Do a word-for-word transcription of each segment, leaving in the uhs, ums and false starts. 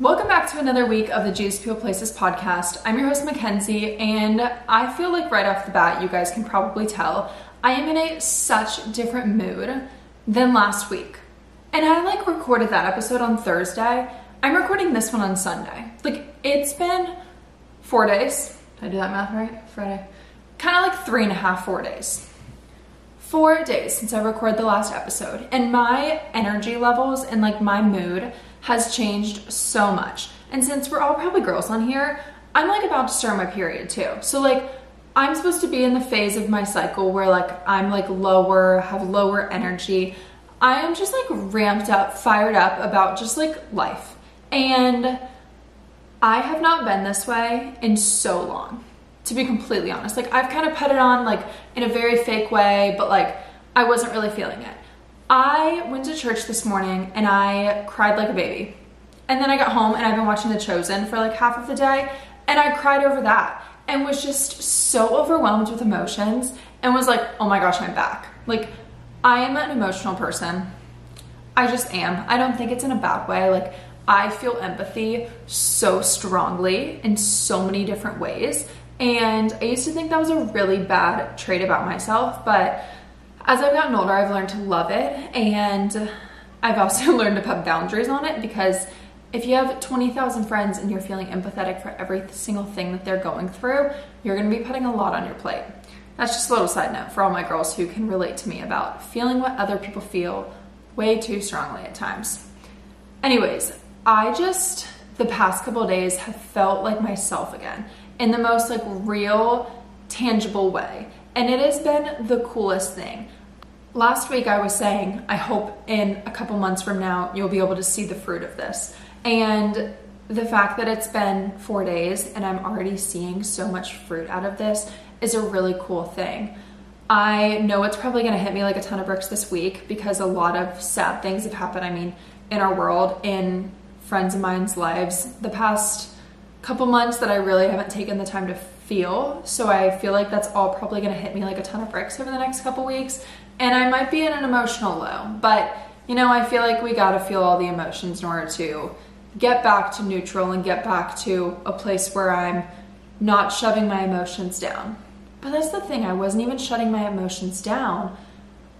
Welcome back to another week of the Jesus People Places podcast. I'm your host, Mackenzie, and I feel like right off the bat, you guys can probably tell, I am in a such different mood than last week. And I like recorded that episode on Thursday. I'm recording this one on Sunday. Like, it's been four days. Did I do that math right? Friday. Kind of like three and a half, four days. Four days since I recorded the last episode. And my energy levels and like my mood has changed so much. And since we're all probably girls on here, I'm like about to start my period too. So like I'm supposed to be in the phase of my cycle where like I'm like lower, have lower energy. I am just like ramped up, fired up about just like life. And I have not been this way in so long, to be completely honest. Like I've kind of put it on like in a very fake way, but like I wasn't really feeling it. I went to church this morning and I cried like a baby. And then I got home and I've been watching The Chosen for like half of the day and I cried over that and was just so overwhelmed with emotions and was like, oh my gosh, I'm back. Like I am an emotional person. I just am. I don't think it's in a bad way. Like I feel empathy so strongly in so many different ways. And I used to think that was a really bad trait about myself, but as I've gotten older, I've learned to love it, and I've also learned to put boundaries on it, because if you have twenty thousand friends and you're feeling empathetic for every single thing that they're going through, you're going to be putting a lot on your plate. That's just a little side note for all my girls who can relate to me about feeling what other people feel way too strongly at times. Anyways, I just, the past couple of days, have felt like myself again in the most like real, tangible way, and it has been the coolest thing. Last week I was saying, I hope in a couple months from now, you'll be able to see the fruit of this. And the fact that it's been four days and I'm already seeing so much fruit out of this is a really cool thing. I know it's probably gonna hit me like a ton of bricks this week because a lot of sad things have happened. I mean, in our world, in friends of mine's lives, the past couple months that I really haven't taken the time to feel. So I feel like that's all probably gonna hit me like a ton of bricks over the next couple weeks. And I might be in an emotional low, but you know, I feel like we gotta feel all the emotions in order to get back to neutral and get back to a place where I'm not shoving my emotions down. But that's the thing, I wasn't even shutting my emotions down.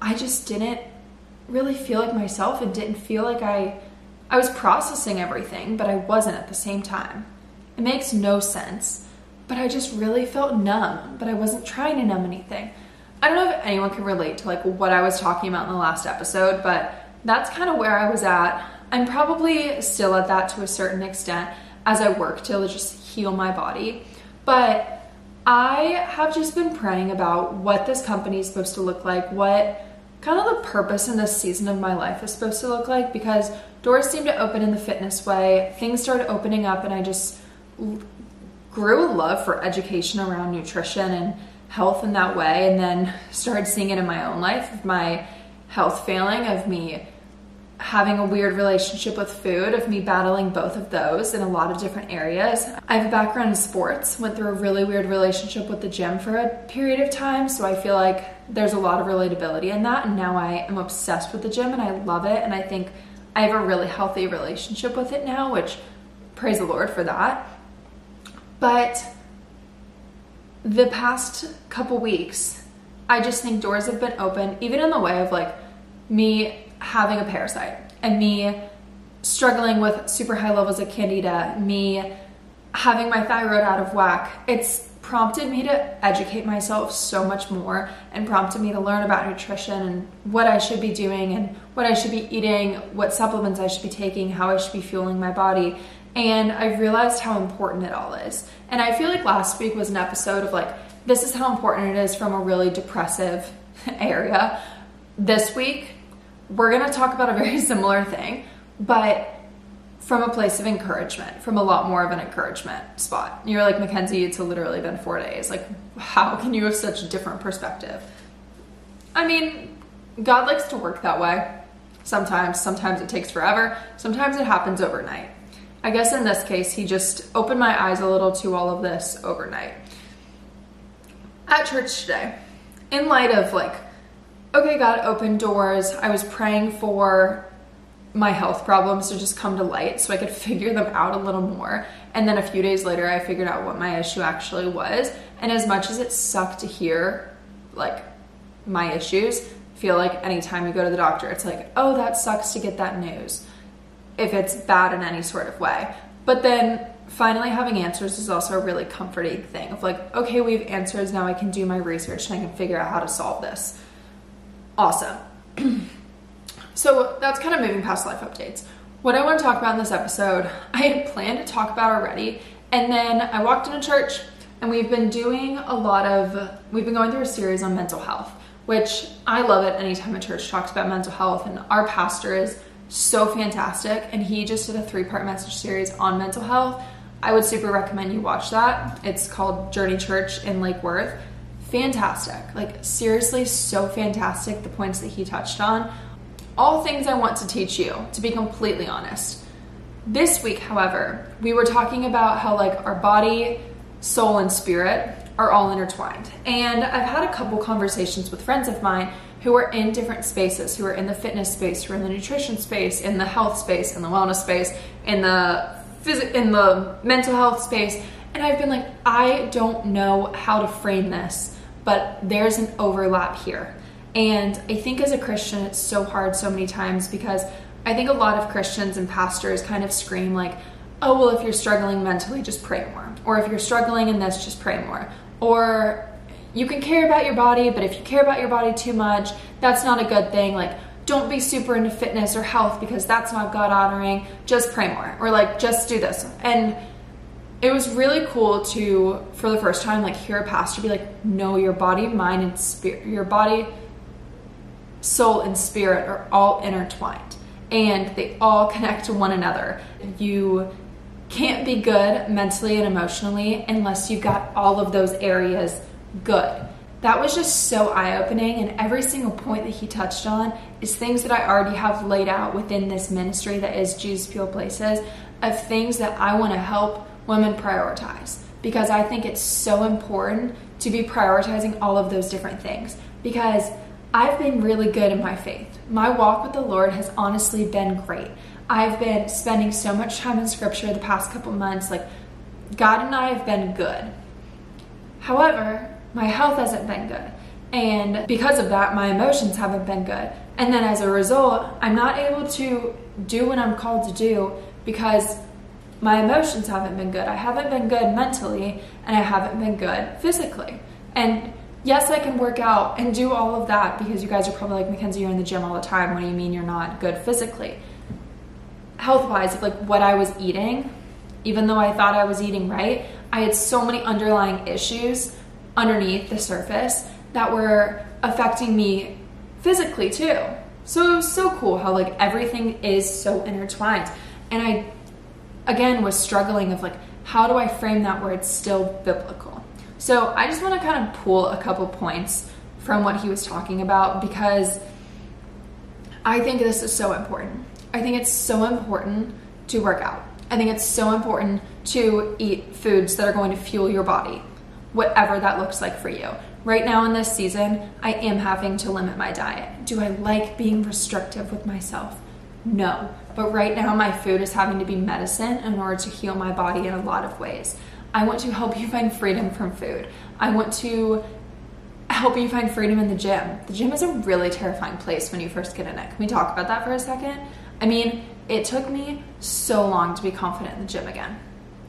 I just didn't really feel like myself and didn't feel like I, I was processing everything, but I wasn't at the same time. It makes no sense, but I just really felt numb, but I wasn't trying to numb anything. I don't know if anyone can relate to like what I was talking about in the last episode, but that's kind of where I was at. I'm probably still at that to a certain extent as I work to just heal my body. But I have just been praying about what this company is supposed to look like, what kind of the purpose in this season of my life is supposed to look like, because doors seemed to open in the fitness way. Things started opening up and I just grew a love for education around nutrition and health in that way, and then started seeing it in my own life of my health failing, of me having a weird relationship with food, of me battling both of those in a lot of different areas. I have a background in sports, went through a really weird relationship with the gym for a period of time, so I feel like there's a lot of relatability in that, and now I am obsessed with the gym and I love it, and I think I have a really healthy relationship with it now, which praise the Lord for that. But the past couple weeks, I just think doors have been open, even in the way of like me having a parasite and me struggling with super high levels of candida, me having my thyroid out of whack. It's prompted me to educate myself so much more and prompted me to learn about nutrition and what I should be doing and what I should be eating, what supplements I should be taking, how I should be fueling my body. And I've realized how important it all is. And I feel like last week was an episode of like, this is how important it is from a really depressive area. This week, we're gonna talk about a very similar thing, but from a place of encouragement, from a lot more of an encouragement spot. You're like, Mackenzie, it's literally been four days. Like, how can you have such a different perspective? I mean, God likes to work that way. Sometimes, sometimes it takes forever. Sometimes it happens overnight. I guess in this case, he just opened my eyes a little to all of this overnight. At church today, in light of like, okay, God opened doors. I was praying for my health problems to just come to light so I could figure them out a little more. And then a few days later, I figured out what my issue actually was. And as much as it sucked to hear, like, my issues, I feel like anytime you go to the doctor, it's like, oh, that sucks to get that news, if it's bad in any sort of way. But then finally having answers is also a really comforting thing of like, okay, we have answers, now I can do my research and I can figure out how to solve this. Awesome. So that's kind of moving past life updates. What I want to talk about in this episode, I had planned to talk about already, and then I walked into church, and we've been doing a lot of, we've been going through a series on mental health, which I love it anytime a church talks about mental health, and our pastor is so fantastic, and he just did a three-part message series on mental health. I would super recommend you watch that. It's called Journey Church in Lake Worth. Fantastic. Like, seriously, so fantastic, the points that he touched on. All things I want to teach you, to be completely honest. This week, however, we were talking about how, like, our body, soul, and spirit are all intertwined. And I've had a couple conversations with friends of mine who are in different spaces, who are in the fitness space, who are in the nutrition space, in the health space, in the wellness space, in the phys- in the mental health space. And I've been like, I don't know how to frame this, but there's an overlap here. And I think as a Christian, it's so hard so many times, because I think a lot of Christians and pastors kind of scream like, oh, well, if you're struggling mentally, just pray more. Or if you're struggling in this, just pray more. Or you can care about your body, but if you care about your body too much, that's not a good thing. Like, don't be super into fitness or health because that's not God honoring. Just pray more. Or like, just do this. And it was really cool to, for the first time, like, hear a pastor be like, no, your body, mind, and spirit, your body, soul, and spirit are all intertwined, and they all connect to one another. You can't be good mentally and emotionally unless you've got all of those areas good. That was just so eye-opening, and every single point that he touched on is things that I already have laid out within this ministry that is Jesus People Places, of things that I want to help women prioritize, because I think it's so important to be prioritizing all of those different things, because I've been really good in my faith. My walk with the Lord has honestly been great. I've been spending so much time in scripture the past couple months. Like, God and I have been good. However, my health hasn't been good. And because of that, my emotions haven't been good. And then as a result, I'm not able to do what I'm called to do because my emotions haven't been good. I haven't been good mentally, and I haven't been good physically. And yes, I can work out and do all of that, because you guys are probably like, Mackenzie, you're in the gym all the time. What do you mean you're not good physically? Health-wise, of like what I was eating, even though I thought I was eating right, I had so many underlying issues underneath the surface that were affecting me physically too. So it was so cool how, like, everything is so intertwined. And I, again, was struggling of like, how do I frame that where it's still biblical? So I just want to kind of pull a couple points from what he was talking about, because I think this is so important. I think it's so important to work out. I think it's so important to eat foods that are going to fuel your body, whatever that looks like for you. Right now in this season, I am having to limit my diet. Do I like being restrictive with myself? No. But right now my food is having to be medicine in order to heal my body in a lot of ways. I want to help you find freedom from food. I want to help you find freedom in the gym. The gym is a really terrifying place when you first get in it. Can we talk about that for a second? I mean, it took me so long to be confident in the gym again.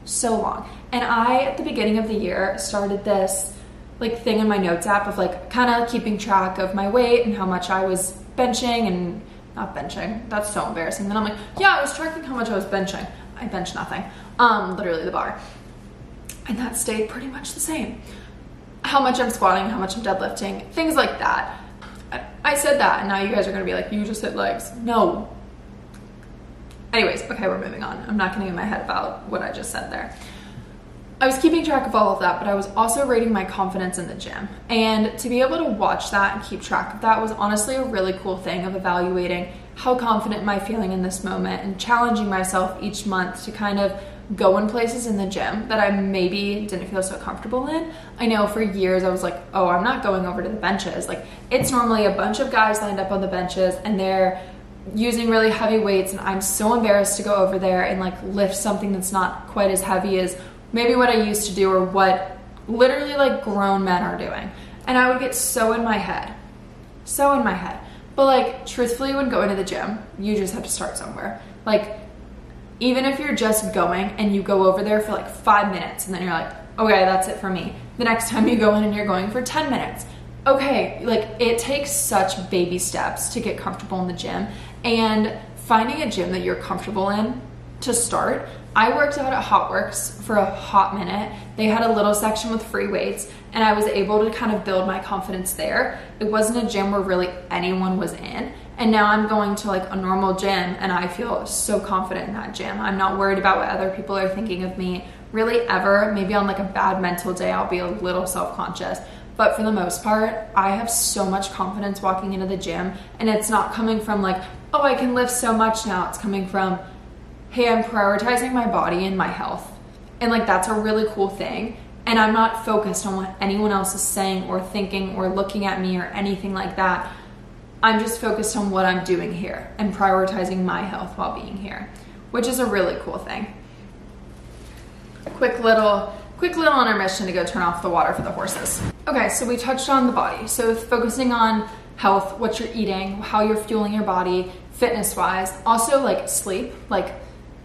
So long. And I, at the beginning of the year, started this like thing in my notes app of like kind of keeping track of my weight and how much I was benching and not benching. That's so embarrassing. Then I'm like, yeah, I was tracking how much I was benching. I bench nothing. Um, literally the bar. And that stayed pretty much the same. How much I'm squatting, how much I'm deadlifting, things like that. I, I said that, and now you guys are gonna be like, you just hit legs. No. Anyways, okay, we're moving on. I'm not getting in my head about what I just said there. I was keeping track of all of that, but I was also rating my confidence in the gym. And to be able to watch that and keep track of that was honestly a really cool thing of evaluating how confident am I feeling in this moment, and challenging myself each month to kind of go in places in the gym that I maybe didn't feel so comfortable in. I know for years I was like, oh, I'm not going over to the benches. Like, it's normally a bunch of guys lined up on the benches and they're using really heavy weights, and I'm so embarrassed to go over there and like lift something that's not quite as heavy as maybe what I used to do or what literally like grown men are doing. And I would get so in my head, so in my head. But like truthfully, when going to the gym, you just have to start somewhere. Like even if you're just going and you go over there for like five minutes and then you're like, okay, that's it for me. The next time you go in and you're going for ten minutes. Okay, like it takes such baby steps to get comfortable in the gym, and finding a gym that you're comfortable in to start. I worked out at Hotworks for a hot minute. They had a little section with free weights, and I was able to kind of build my confidence there. It wasn't a gym where really anyone was in, and now I'm going to like a normal gym and I feel so confident in that gym. I'm not worried about what other people are thinking of me really ever. Maybe on like a bad mental day, I'll be a little self-conscious. But for the most part, I have so much confidence walking into the gym, and it's not coming from like, oh, I can lift so much now. It's coming from, hey, I'm prioritizing my body and my health. And like, that's a really cool thing. And I'm not focused on what anyone else is saying or thinking or looking at me or anything like that. I'm just focused on what I'm doing here and prioritizing my health while being here, which is a really cool thing. Quick little, quick little intermission to go turn off the water for the horses. Okay, so we touched on the body. So focusing on health, what you're eating, how you're fueling your body, fitness-wise, also like sleep, like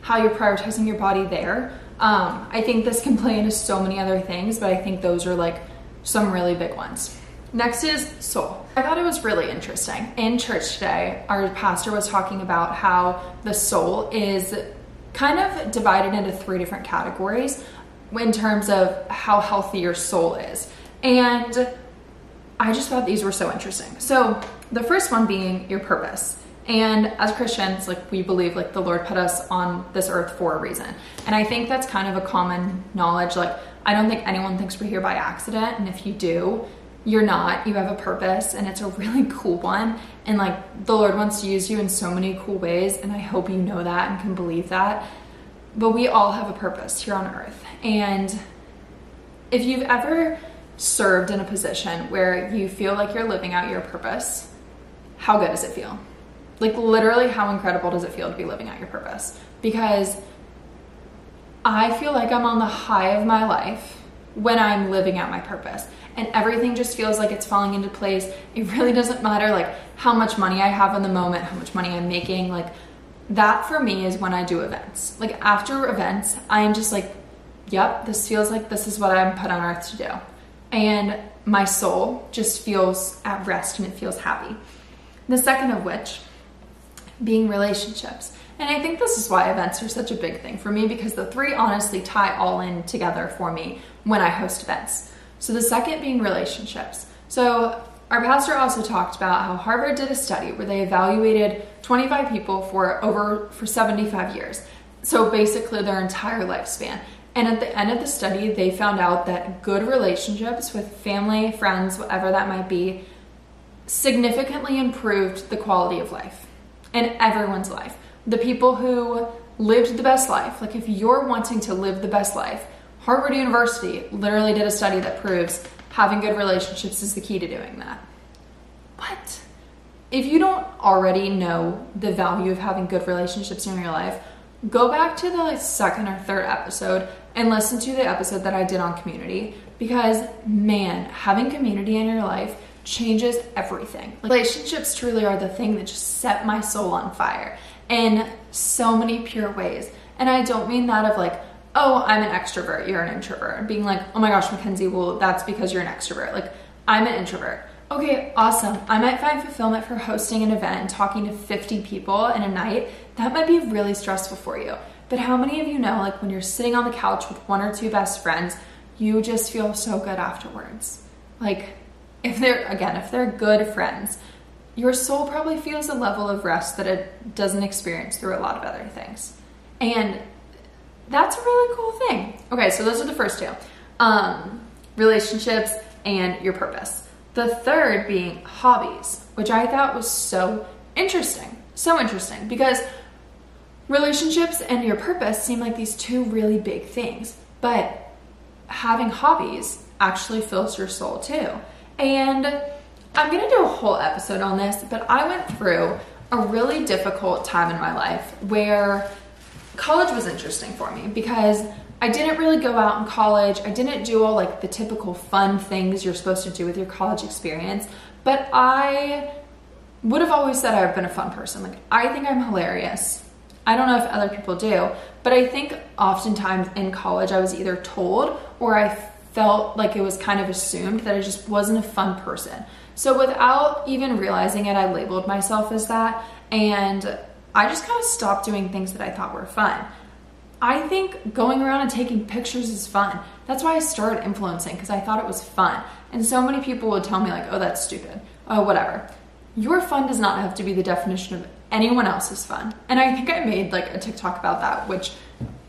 how you're prioritizing your body there. Um, I think this can play into so many other things, but I think those are like some really big ones. Next is soul. I thought it was really interesting. In church today, our pastor was talking about how the soul is kind of divided into three different categories in terms of how healthy your soul is. And I just thought these were so interesting. So the first one being your purpose. And as Christians, like we believe like the Lord put us on this earth for a reason. And I think that's kind of a common knowledge. Like I don't think anyone thinks we're here by accident. And if you do, you're not, you have a purpose, and it's a really cool one. And like the Lord wants to use you in so many cool ways. And I hope you know that and can believe that, but we all have a purpose here on earth. And if you've ever served in a position where you feel like you're living out your purpose, how good does it feel? Like literally, how incredible does it feel to be living out your purpose? Because I feel like I'm on the high of my life when I'm living out my purpose, and everything just feels like it's falling into place. It really doesn't matter like how much money I have in the moment, how much money I'm making. Like that for me is when I do events. Like after events, I'm just like, yep, this feels like this is what I'm put on earth to do. And my soul just feels at rest and it feels happy. The second of which being relationships. And I think this is why events are such a big thing for me, because the three honestly tie all in together for me when I host events. So the second being relationships. So our pastor also talked about how Harvard did a study where they evaluated twenty-five people for over for seventy-five years. So basically their entire lifespan. And at the end of the study, they found out that good relationships with family, friends, whatever that might be, significantly improved the quality of life. In everyone's life. The people who lived the best life, like if you're wanting to live the best life, Harvard University literally did a study that proves having good relationships is the key to doing that. What? If you don't already know the value of having good relationships in your life, go back to the like, second or third episode and listen to the episode that I did on community, because man, having community in your life changes everything. Relationships truly are the thing that just set my soul on fire in so many pure ways. And I don't mean that of like, oh, I'm an extrovert, you're an introvert. Being like, oh my gosh, Mackenzie, well, that's because you're an extrovert. Like, I'm an introvert. Okay, awesome. I might find fulfillment for hosting an event and talking to fifty people in a night. That might be really stressful for you. But how many of you know, like when you're sitting on the couch with one or two best friends, you just feel so good afterwards. Like, If they're, again, if they're good friends, your soul probably feels a level of rest that it doesn't experience through a lot of other things. And that's a really cool thing. Okay, so those are the first two. Um, relationships and your purpose. The third being hobbies, which I thought was so interesting. So interesting, because relationships and your purpose seem like these two really big things, but having hobbies actually fills your soul too. And I'm going to do a whole episode on this, but I went through a really difficult time in my life where college was interesting for me because I didn't really go out in college. I didn't do all like the typical fun things you're supposed to do with your college experience, but I would have always said I've been a fun person. Like, I think I'm hilarious. I don't know if other people do, but I think oftentimes in college I was either told or I felt like it was kind of assumed that I just wasn't a fun person. So without even realizing it, I labeled myself as that, and I just kind of stopped doing things that I thought were fun. I think going around and taking pictures is fun. That's why I started influencing, because I thought it was fun. And so many people would tell me like, oh, that's stupid. Oh, whatever. Your fun does not have to be the definition of anyone else's fun. And I think I made like a TikTok about that, which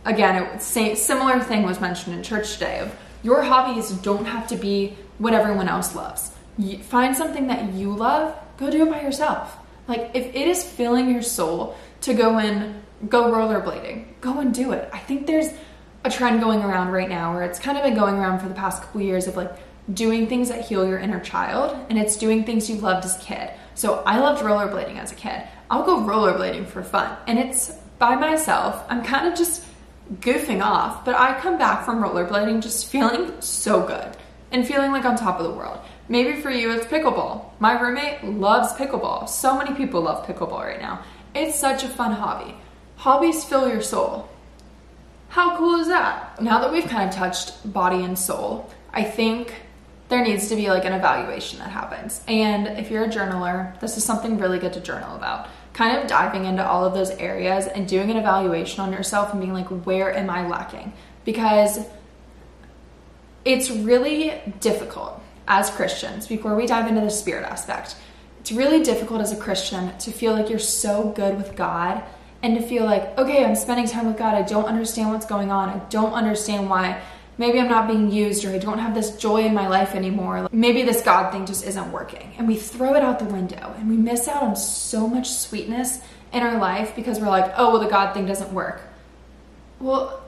again, it, same, similar thing was mentioned in church today of your hobbies don't have to be what everyone else loves. You find something that you love, go do it by yourself. Like, if it is filling your soul to go in, go rollerblading, go and do it. I think there's a trend going around right now where it's kind of been going around for the past couple years of like doing things that heal your inner child, and it's doing things you loved as a kid. So I loved rollerblading as a kid. I'll go rollerblading for fun, and it's by myself. I'm kind of just goofing off, but I come back from rollerblading just feeling so good and feeling like on top of the world. Maybe for you, it's pickleball. My roommate loves pickleball. So many people love pickleball right now. It's such a fun hobby. Hobbies fill your soul. How cool is that? Now that we've kind of touched body and soul, I think there needs to be like an evaluation that happens. And if you're a journaler, this is something really good to journal about. Kind of diving into all of those areas and doing an evaluation on yourself and being like, where am I lacking? Because it's really difficult as Christians, before we dive into the spirit aspect, it's really difficult as a Christian to feel like you're so good with God and to feel like, okay, I'm spending time with God. I don't understand what's going on. I don't understand why. Maybe I'm not being used, or I don't have this joy in my life anymore. Like, maybe this God thing just isn't working. And we throw it out the window and we miss out on so much sweetness in our life because we're like, oh, well, the God thing doesn't work. Well,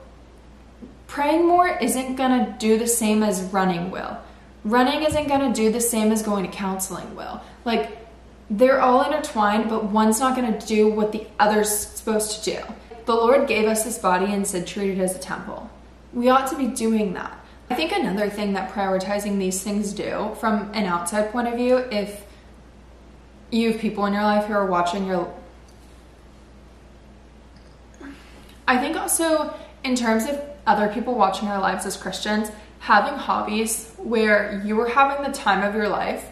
praying more isn't going to do the same as running will. Running isn't going to do the same as going to counseling will. Like, they're all intertwined, but one's not going to do what the other's supposed to do. The Lord gave us this body and said, treat it as a temple. We ought to be doing that. I think another thing that prioritizing these things do from an outside point of view, if you have people in your life who are watching your... I think also in terms of other people watching our lives as Christians, having hobbies where you are having the time of your life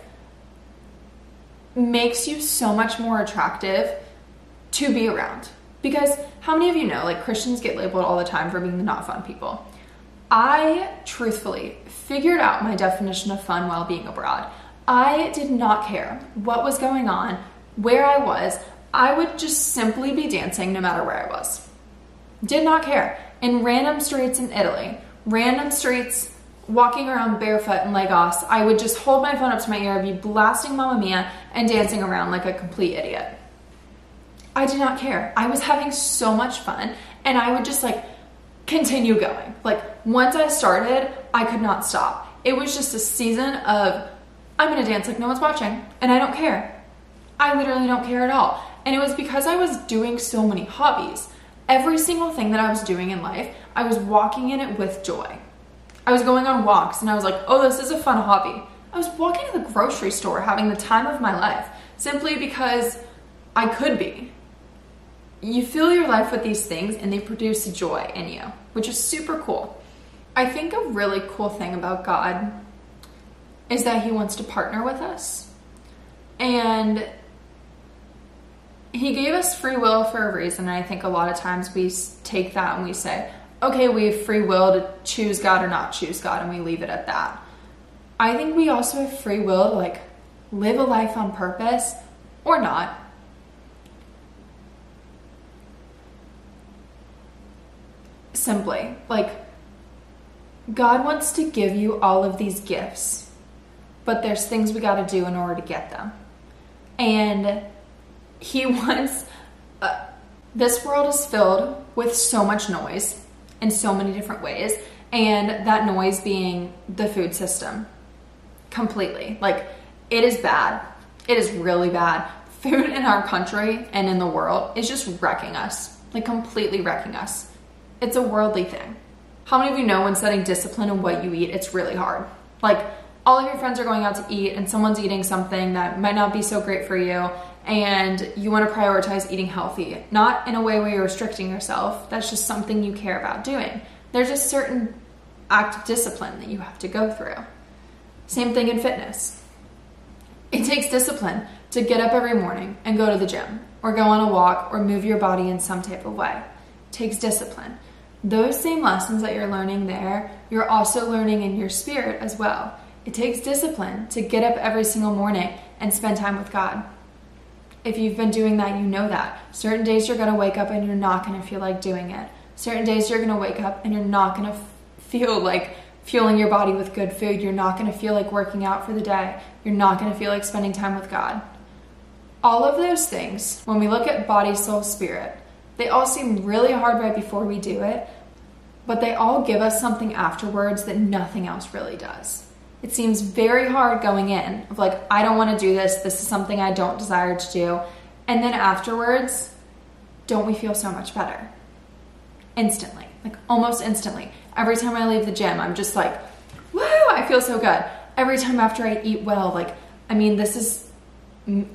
makes you so much more attractive to be around. Because how many of you know, like, Christians get labeled all the time for being the not fun people. I truthfully figured out my definition of fun while being abroad. I did not care what was going on, where I was. I would just simply be dancing no matter where I was. Did not care. In random streets in Italy, random streets, walking around barefoot in Lagos, I would just hold my phone up to my ear, be blasting Mamma Mia and dancing around like a complete idiot. I did not care. I was having so much fun, and I would just like continue going. Like, once I started, I could not stop. It was just a season of, I'm gonna dance like no one's watching, and I don't care. I literally don't care at all. And it was because I was doing so many hobbies. Every single thing that I was doing in life, I was walking in it with joy. I was going on walks, and I was like, oh, this is a fun hobby. I was walking to the grocery store having the time of my life simply because I could be. You fill your life with these things and they produce joy in you, which is super cool. I think a really cool thing about God is that he wants to partner with us. And he gave us free will for a reason. And I think a lot of times we take that and we say, okay, we have free will to choose God or not choose God, and we leave it at that. I think we also have free will to like live a life on purpose or not. Simply, like, God wants to give you all of these gifts, but there's things we got to do in order to get them. And he wants, uh, this world is filled with so much noise in so many different ways. And that noise being the food system completely. Like, it is bad. It is really bad. food in our country and in the world is just wrecking us, like completely wrecking us. It's a worldly thing. How many of you know when setting discipline on what you eat, it's really hard? Like, all of your friends are going out to eat and someone's eating something that might not be so great for you, and you want to prioritize eating healthy, not in a way where you're restricting yourself. That's just something you care about doing. There's a certain act of discipline that you have to go through. Same thing in fitness. It takes discipline to get up every morning and go to the gym or go on a walk or move your body in some type of way. It takes discipline. Those same lessons that you're learning there, you're also learning in your spirit as well. It takes discipline to get up every single morning and spend time with God. If you've been doing that, you know that. Certain days you're going to wake up and you're not going to feel like doing it. Certain days you're going to wake up and you're not going to feel like fueling your body with good food. You're not going to feel like working out for the day. You're not going to feel like spending time with God. All of those things, when we look at body, soul, spirit, they all seem really hard right before we do it, but they all give us something afterwards that nothing else really does. It seems very hard going in, of like, I don't want to do this. This is something I don't desire to do. And then afterwards, don't we feel so much better? Instantly, like almost instantly. Every time I leave the gym, I'm just like, woo, I feel so good. Every time after I eat well, like, I mean, this is,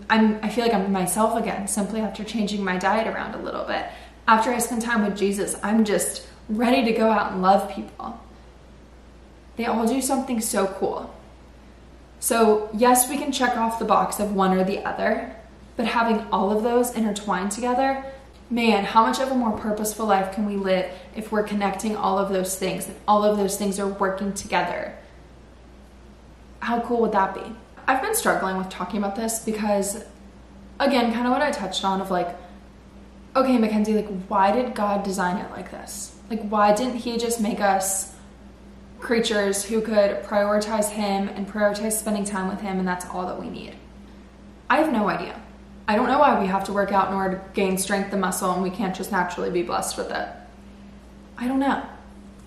I'm, I feel like I'm myself again, simply after changing my diet around a little bit. After I spend time with Jesus, I'm just ready to go out and love people. They all do something so cool. So yes, we can check off the box of one or the other, but having all of those intertwined together, man, how much of a more purposeful life can we live if we're connecting all of those things and all of those things are working together? How cool would that be? I've been struggling with talking about this because, again, kind of what I touched on of like, okay, Mackenzie, like, why did God design it like this? Like, why didn't he just make us creatures who could prioritize him and prioritize spending time with him, and that's all that we need? I have no idea. I don't know why we have to work out in order to gain strength and muscle, and we can't just naturally be blessed with it. I don't know.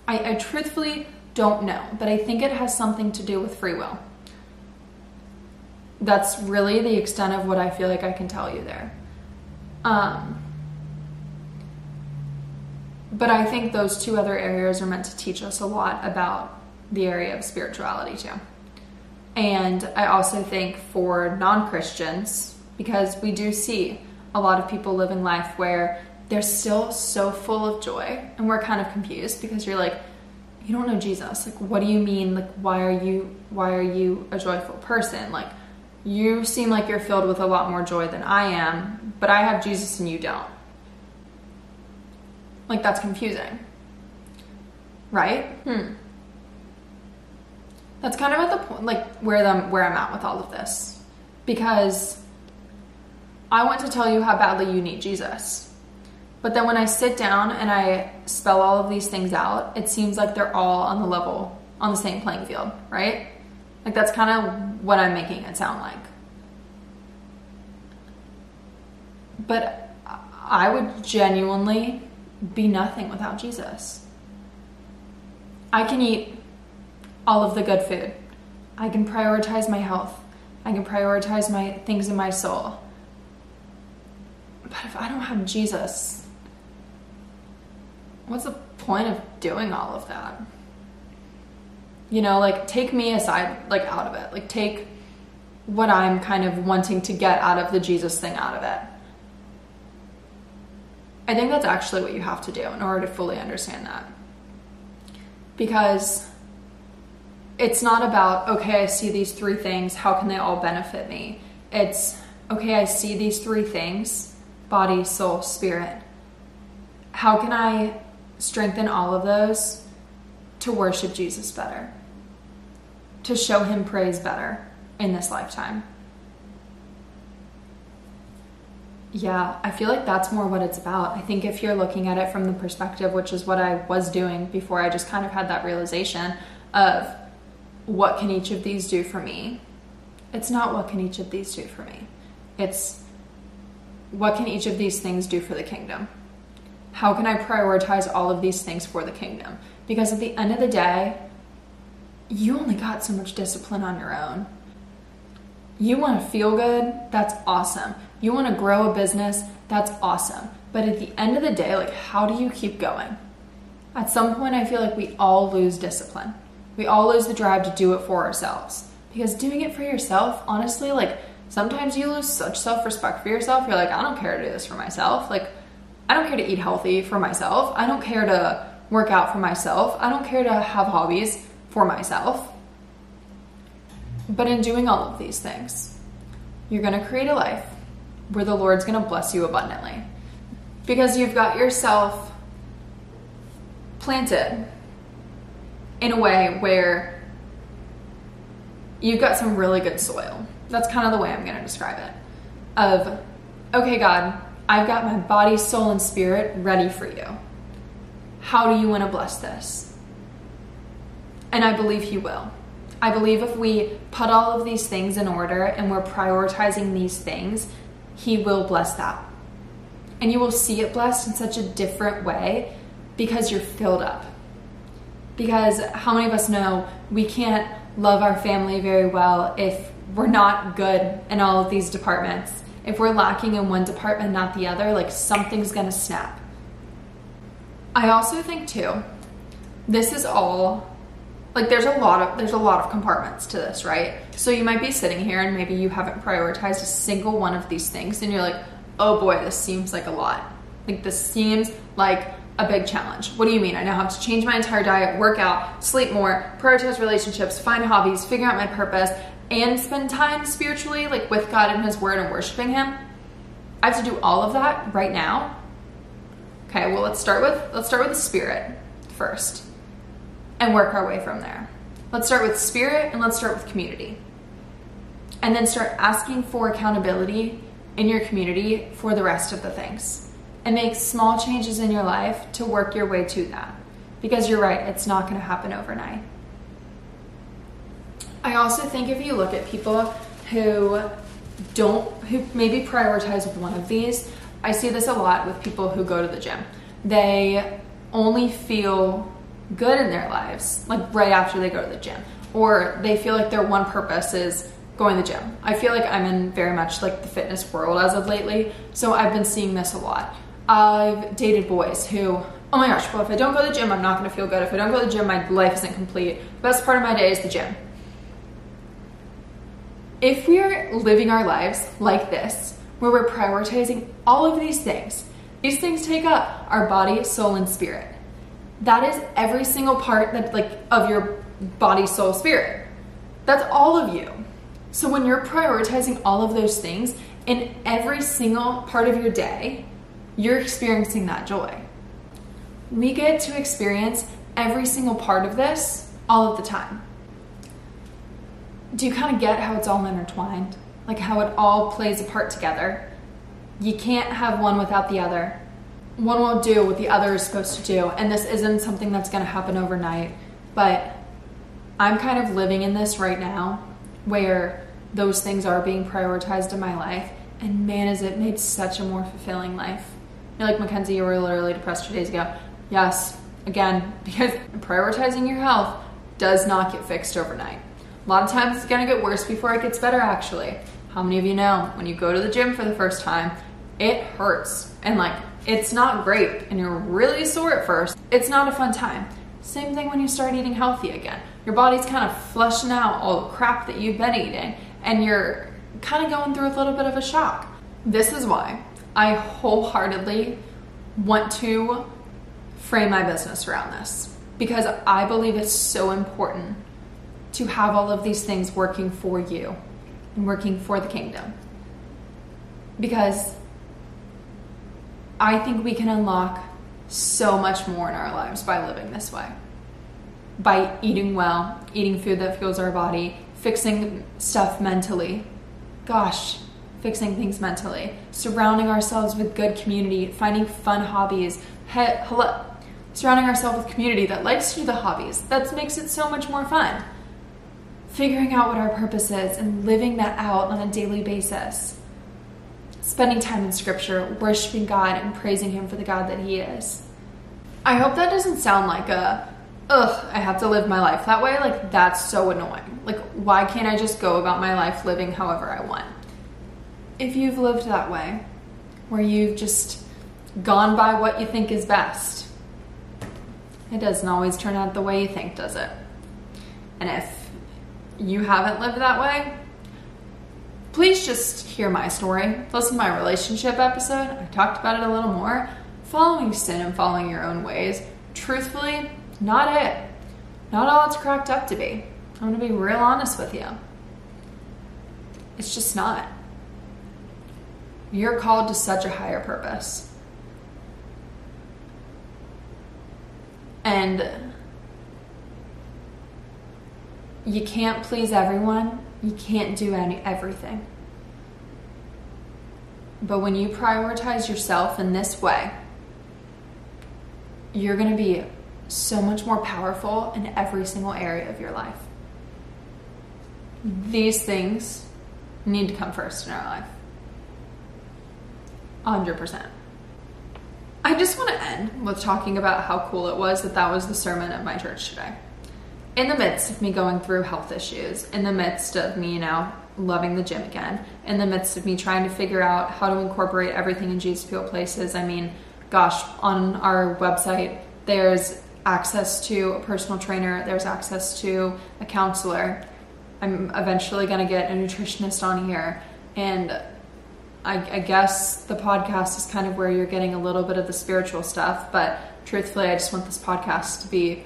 I, I truthfully don't know, but I think it has something to do with free will. That's really the extent of what I feel like I can tell you there. Um, but I think those two other areas are meant to teach us a lot about the area of spirituality too. And I also think for non-Christians, because we do see a lot of people living life where they're still so full of joy, and we're kind of confused because you're like, you don't know Jesus. Like, what do you mean? Like, why are you, why are you a joyful person? Like, you seem like you're filled with a lot more joy than I am, but I have Jesus and you don't. Like, that's confusing, right? Hmm. That's kind of at the point, like where the, where I'm at with all of this, because I want to tell you how badly you need Jesus. But then when I sit down and I spell all of these things out, it seems like they're all on the level, on the same playing field, right? Like, that's kind of what I'm making it sound like. But I would genuinely be nothing without Jesus. I can eat all of the good food. I can prioritize my health. I can prioritize my things in my soul. But if I don't have Jesus, what's the point of doing all of that? You know, like, take me aside, like, out of it. Like, take what I'm kind of wanting to get out of the Jesus thing out of it. I think that's actually what you have to do in order to fully understand that. Because it's not about, okay, I see these three things, how can they all benefit me? It's, okay, I see these three things, body, soul, spirit. How can I strengthen all of those to worship Jesus better? To show him praise better in this lifetime? Yeah, I feel like that's more what it's about. I think if you're looking at it from the perspective, which is what I was doing before I just kind of had that realization of what can each of these do for me? It's not what can each of these do for me. It's what can each of these things do for the kingdom? How can I prioritize all of these things for the kingdom? Because at the end of the day, you only got so much discipline on your own. You want to feel good? That's awesome. You want to grow a business? That's awesome. But at the end of the day, like, how do you keep going? At some point, I feel like we all lose discipline. We all lose the drive to do it for ourselves, because doing it for yourself, honestly, like, sometimes you lose such self-respect for yourself. You're like, I don't care to do this for myself. Like, I don't care to eat healthy for myself. I don't care to work out for myself. I don't care to have hobbies for myself. But in doing all of these things, you're going to create a life where the Lord's going to bless you abundantly, because you've got yourself planted in a way where you've got some really good soil. That's kind of the way I'm going to describe it. Of, okay, God, I've got my body, soul, and spirit ready for you. How do you want to bless this? And I believe he will. I believe if we put all of these things in order and we're prioritizing these things, he will bless that. And you will see it blessed in such a different way because you're filled up. Because how many of us know we can't love our family very well if we're not good in all of these departments? If we're lacking in one department, not the other, like, something's gonna snap. I also think too, this is all, like, there's a lot of, there's a lot of compartments to this, right? So you might be sitting here and maybe you haven't prioritized a single one of these things, and you're like, oh boy, this seems like a lot. Like, this seems like a big challenge. What do you mean? I now have to change my entire diet, work out, sleep more, prioritize relationships, find hobbies, figure out my purpose, and spend time spiritually, like, with God and his word and worshiping him. I have to do all of that right now. Okay, well, let's start with, let's start with the spirit first and work our way from there. Let's start with spirit, and let's start with community. And then start asking for accountability in your community for the rest of the things, and make small changes in your life to work your way to that, because you're right, it's not going to happen overnight. I also think if you look at people who don't, who maybe prioritize one of these, I see this a lot with people who go to the gym. They only feel good in their lives, like, right after they go to the gym, or they feel like their one purpose is going to the gym. I feel like I'm in very much like the fitness world as of lately, so I've been seeing this a lot. I've dated boys who, oh my gosh, well, if I don't go to the gym, I'm not going to feel good. If I don't go to the gym, my life isn't complete. The best part of my day is the gym. If we're living our lives like this, where we're prioritizing all of these things, these things take up our body, soul, and spirit. That is every single part that, like, of your body, soul, spirit. That's all of you. So when you're prioritizing all of those things in every single part of your day, you're experiencing that joy. We get to experience every single part of this all of the time. Do you kind of get how it's all intertwined? Like, how it all plays a part together? You can't have one without the other. One won't do what the other is supposed to do, and this isn't something that's going to happen overnight, but I'm kind of living in this right now where those things are being prioritized in my life, and man, has it made such a more fulfilling life. You're like, Mackenzie, you were literally depressed two days ago. Yes, again, because prioritizing your health does not get fixed overnight. A lot of times it's going to get worse before it gets better, actually. How many of you know when you go to the gym for the first time, it hurts, and, like, it's not great, and you're really sore at first. It's not a fun time. Same thing when you start eating healthy again. Your body's kind of flushing out all the crap that you've been eating, and you're kind of going through a little bit of a shock. This is why I wholeheartedly want to frame my business around this, because I believe it's so important to have all of these things working for you and working for the kingdom. Because I think we can unlock so much more in our lives by living this way. By eating well, eating food that fuels our body, fixing stuff mentally. Gosh, fixing things mentally. Surrounding ourselves with good community, finding fun hobbies. Hey, hello. Surrounding ourselves with community that likes to do the hobbies. That makes it so much more fun. Figuring out what our purpose is and living that out on a daily basis. Spending time in scripture, worshiping God and praising him for the God that he is. I hope that doesn't sound like a ugh, I have to live my life that way. Like, that's so annoying. Like, why can't I just go about my life living however I want? If you've lived that way, where you've just gone by what you think is best, it doesn't always turn out the way you think, does it? And if you haven't lived that way, please just hear my story. Listen to my relationship episode. I talked about it a little more. Following sin and following your own ways, truthfully, not it. Not all it's cracked up to be. I'm gonna be real honest with you. It's just not. You're called to such a higher purpose. And you can't please everyone. You can't do any everything. But when you prioritize yourself in this way, you're going to be so much more powerful in every single area of your life. These things need to come first in our life. one hundred percent. I just want to end with talking about how cool it was that that was the sermon of my church today. In the midst of me going through health issues, in the midst of me, you know, loving the gym again, in the midst of me trying to figure out how to incorporate everything in Jesus People Places. I mean, gosh, on our website, there's access to a personal trainer. There's access to a counselor. I'm eventually going to get a nutritionist on here. And I, I guess the podcast is kind of where you're getting a little bit of the spiritual stuff. But truthfully, I just want this podcast to be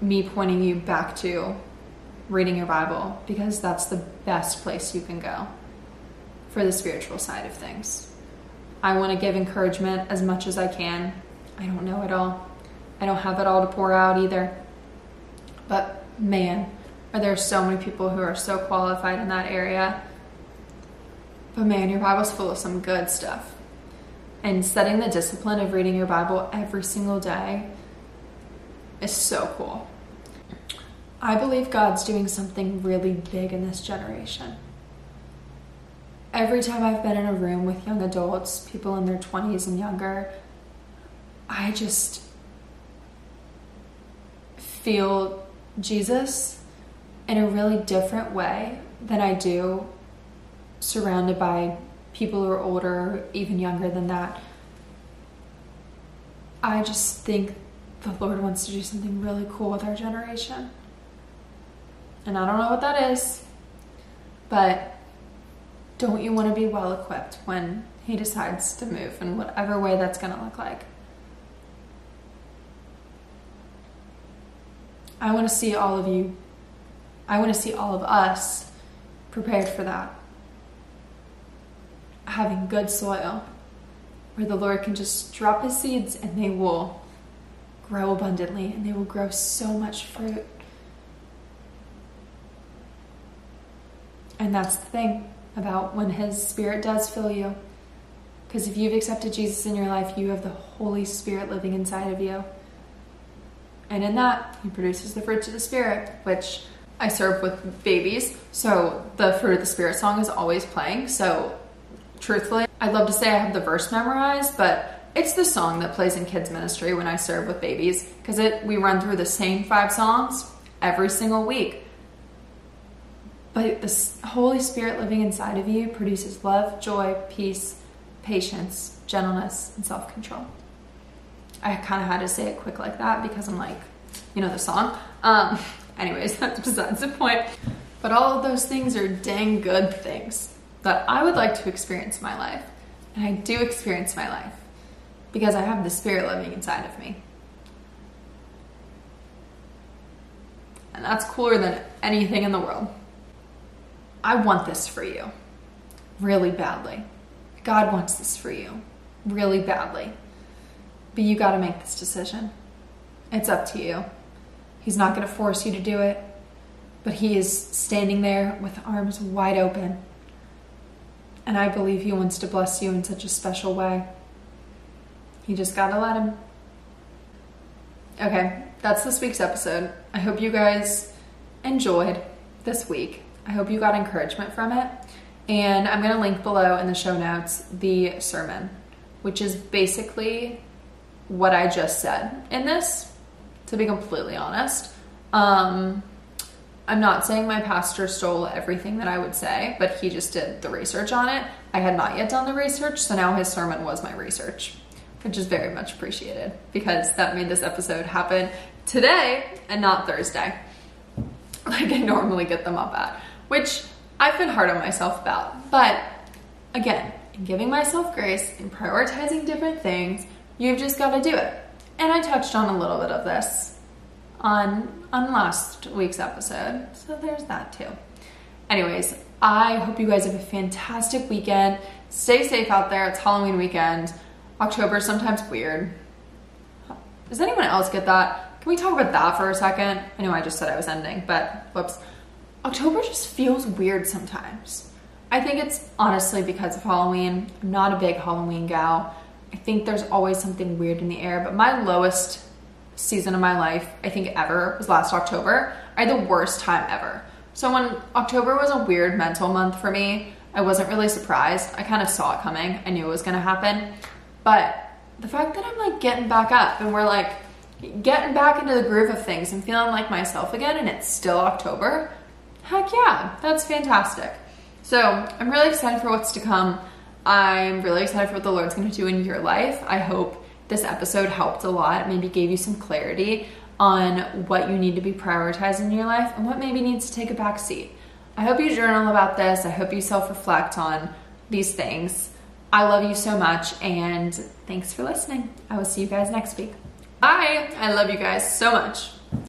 me pointing you back to reading your Bible, because that's the best place you can go for the spiritual side of things. I want to give encouragement as much as I can. I don't know it all. I don't have it all to pour out either. But man, are there so many people who are so qualified in that area. But man, your Bible's full of some good stuff. And setting the discipline of reading your Bible every single day is so cool. I believe God's doing something really big in this generation. Every time I've been in a room with young adults, people in their twenties and younger, I just feel Jesus in a really different way than I do surrounded by people who are older, even younger than that. I just think the Lord wants to do something really cool with our generation. And I don't know what that is, but don't you want to be well equipped when He decides to move in whatever way that's going to look like? I want to see all of you, I want to see all of us prepared for that. Having good soil where the Lord can just drop His seeds and they will grow abundantly, and they will grow so much fruit. And that's the thing about when His Spirit does fill you. Because if you've accepted Jesus in your life, you have the Holy Spirit living inside of you. And in that, He produces the fruits of the Spirit, which I serve with babies. So the Fruit of the Spirit song is always playing. So truthfully, I'd love to say I have the verse memorized, but it's the song that plays in kids ministry when I serve with babies, because it we run through the same five songs every single week. But the Holy Spirit living inside of you produces love, joy, peace, patience, gentleness, and self-control. I kind of had to say it quick like that because I'm like, you know the song. Um, anyways, that's besides the point. But all of those things are dang good things that I would like to experience in my life. And I do experience my life, because I have the Spirit living inside of me. And that's cooler than anything in the world. I want this for you really badly. God wants this for you really badly. But you got to make this decision. It's up to you. He's not going to force you to do it, but He is standing there with arms wide open. And I believe He wants to bless you in such a special way. You just gotta let Him. Okay, that's this week's episode. I hope you guys enjoyed this week. I hope you got encouragement from it. And I'm gonna link below in the show notes the sermon, which is basically what I just said in this to be completely honest. Um, I'm not saying my pastor stole everything that I would say, but he just did the research on it. I had not yet done the research, so now his sermon was my research, which is very much appreciated because that made this episode happen today and not Thursday, like I normally get them up at, which I've been hard on myself about. But again, in giving myself grace and prioritizing different things, you've just got to do it. And I touched on a little bit of this on on last week's episode, so there's that too. Anyways, I hope you guys have a fantastic weekend. Stay safe out there. It's Halloween weekend. October sometimes weird. Does anyone else get that? Can we talk about that for a second? I know I just said I was ending, but whoops. October just feels weird sometimes. I think it's honestly because of Halloween. I'm not a big Halloween gal. I think there's always something weird in the air, but my lowest season of my life, I think ever, was last October. I had the worst time ever. So when October was a weird mental month for me, I wasn't really surprised. I kind of saw it coming. I knew it was gonna happen. But the fact that I'm like getting back up and we're like getting back into the groove of things and feeling like myself again, and it's still October, heck yeah, that's fantastic. So I'm really excited for what's to come. I'm really excited for what the Lord's going to do in your life. I hope this episode helped a lot, maybe gave you some clarity on what you need to be prioritizing in your life and what maybe needs to take a back seat. I hope you journal about this. I hope you self-reflect on these things. I love you so much, and thanks for listening. I will see you guys next week. Bye. I love you guys so much.